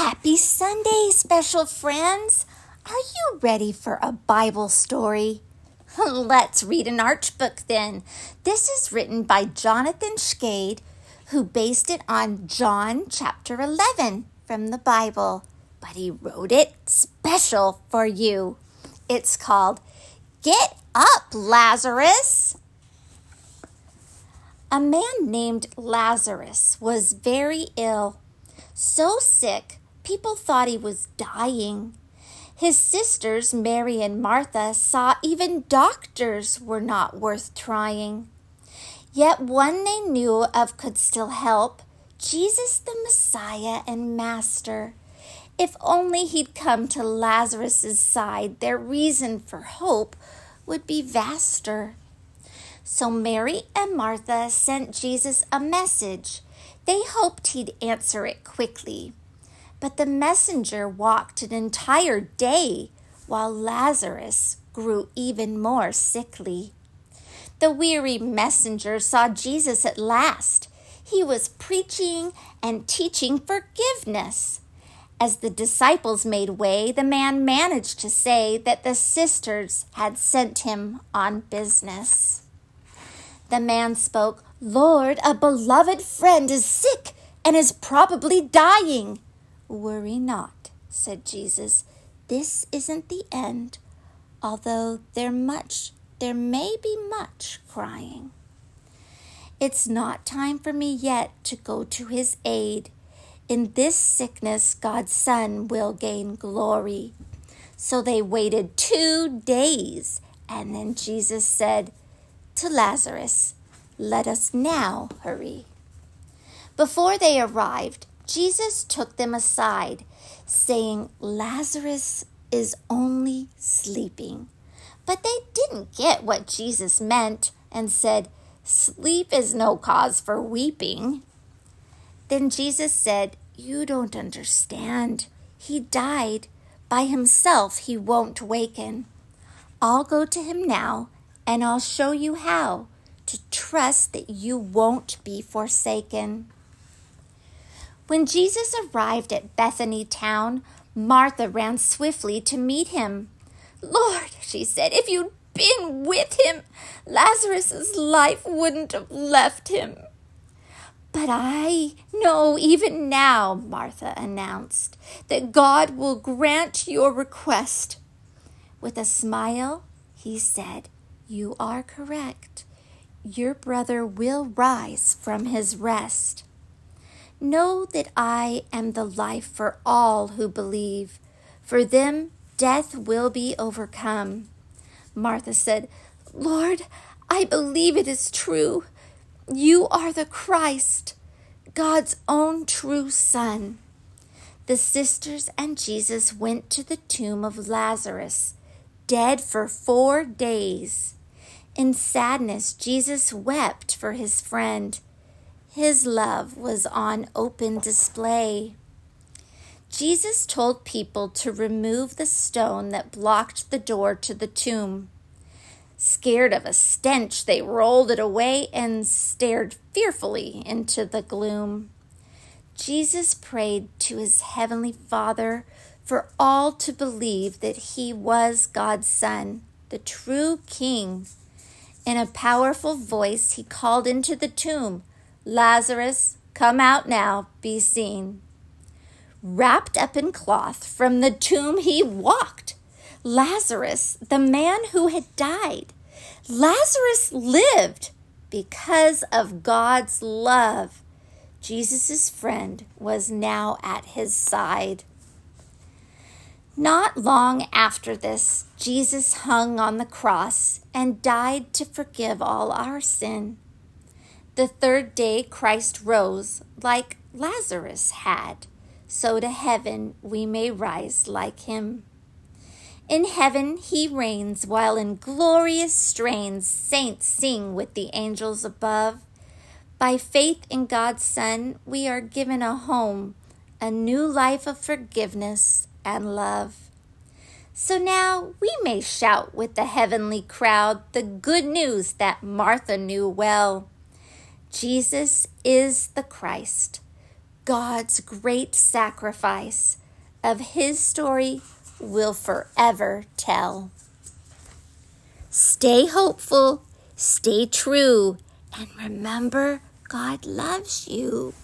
Happy Sunday, special friends! Are you ready for a Bible story? Let's read an Arch book then. This is written by Jonathan Schkade, who based it on John chapter 11 from the Bible, but he wrote it special for you. It's called Get Up, Lazarus! A man named Lazarus was very ill. So sick, people thought he was dying. His sisters, Mary and Martha, saw even doctors were not worth trying. Yet one they knew of could still help, Jesus the Messiah and Master. If only he'd come to Lazarus's side, their reason for hope would be vaster. So Mary and Martha sent Jesus a message. They hoped he'd answer it quickly, but the messenger walked an entire day while Lazarus grew even more sickly. The weary messenger saw Jesus at last. He was preaching and teaching forgiveness. As the disciples made way, the man managed to say that the sisters had sent him on business. The man spoke, "Lord, a beloved friend is sick and is probably dying." "Worry not," said Jesus. "This isn't the end, although there may be much crying. It's not time for me yet to go to his aid. In this sickness, God's Son will gain glory." So they waited 2 days, and then Jesus said to Lazarus, "Let us now hurry." Before they arrived, Jesus took them aside, saying, "Lazarus is only sleeping." But they didn't get what Jesus meant and said, "Sleep is no cause for weeping." Then Jesus said, "You don't understand. He died. By himself he won't waken. I'll go to him now, and I'll show you how to trust that you won't be forsaken." When Jesus arrived at Bethany town, Martha ran swiftly to meet him. "Lord," she said, "if you'd been with him, Lazarus's life wouldn't have left him." "But I know even now," Martha announced, "that God will grant your request." With a smile, he said, "You are correct. Your brother will rise from his rest. Know that I am the life for all who believe. For them, death will be overcome." Martha said, "Lord, I believe it is true. You are the Christ, God's own true Son." The sisters and Jesus went to the tomb of Lazarus, dead for 4 days. In sadness, Jesus wept for his friend. His love was on open display. Jesus told people to remove the stone that blocked the door to the tomb. Scared of a stench, they rolled it away and stared fearfully into the gloom. Jesus prayed to his heavenly Father for all to believe that he was God's Son, the true King. In a powerful voice, he called into the tomb, "Lazarus, come out now, be seen." Wrapped up in cloth, from the tomb he walked. Lazarus, the man who had died. Lazarus lived because of God's love. Jesus' friend was now at his side. Not long after this, Jesus hung on the cross and died to forgive all our sin. The third day Christ rose like Lazarus had, so to heaven we may rise like him. In heaven he reigns, while in glorious strains saints sing with the angels above. By faith in God's Son we are given a home, a new life of forgiveness and love. So now we may shout with the heavenly crowd the good news that Martha knew well. Jesus is the Christ, God's great sacrifice of his story will forever tell. Stay hopeful, stay true, and remember God loves you.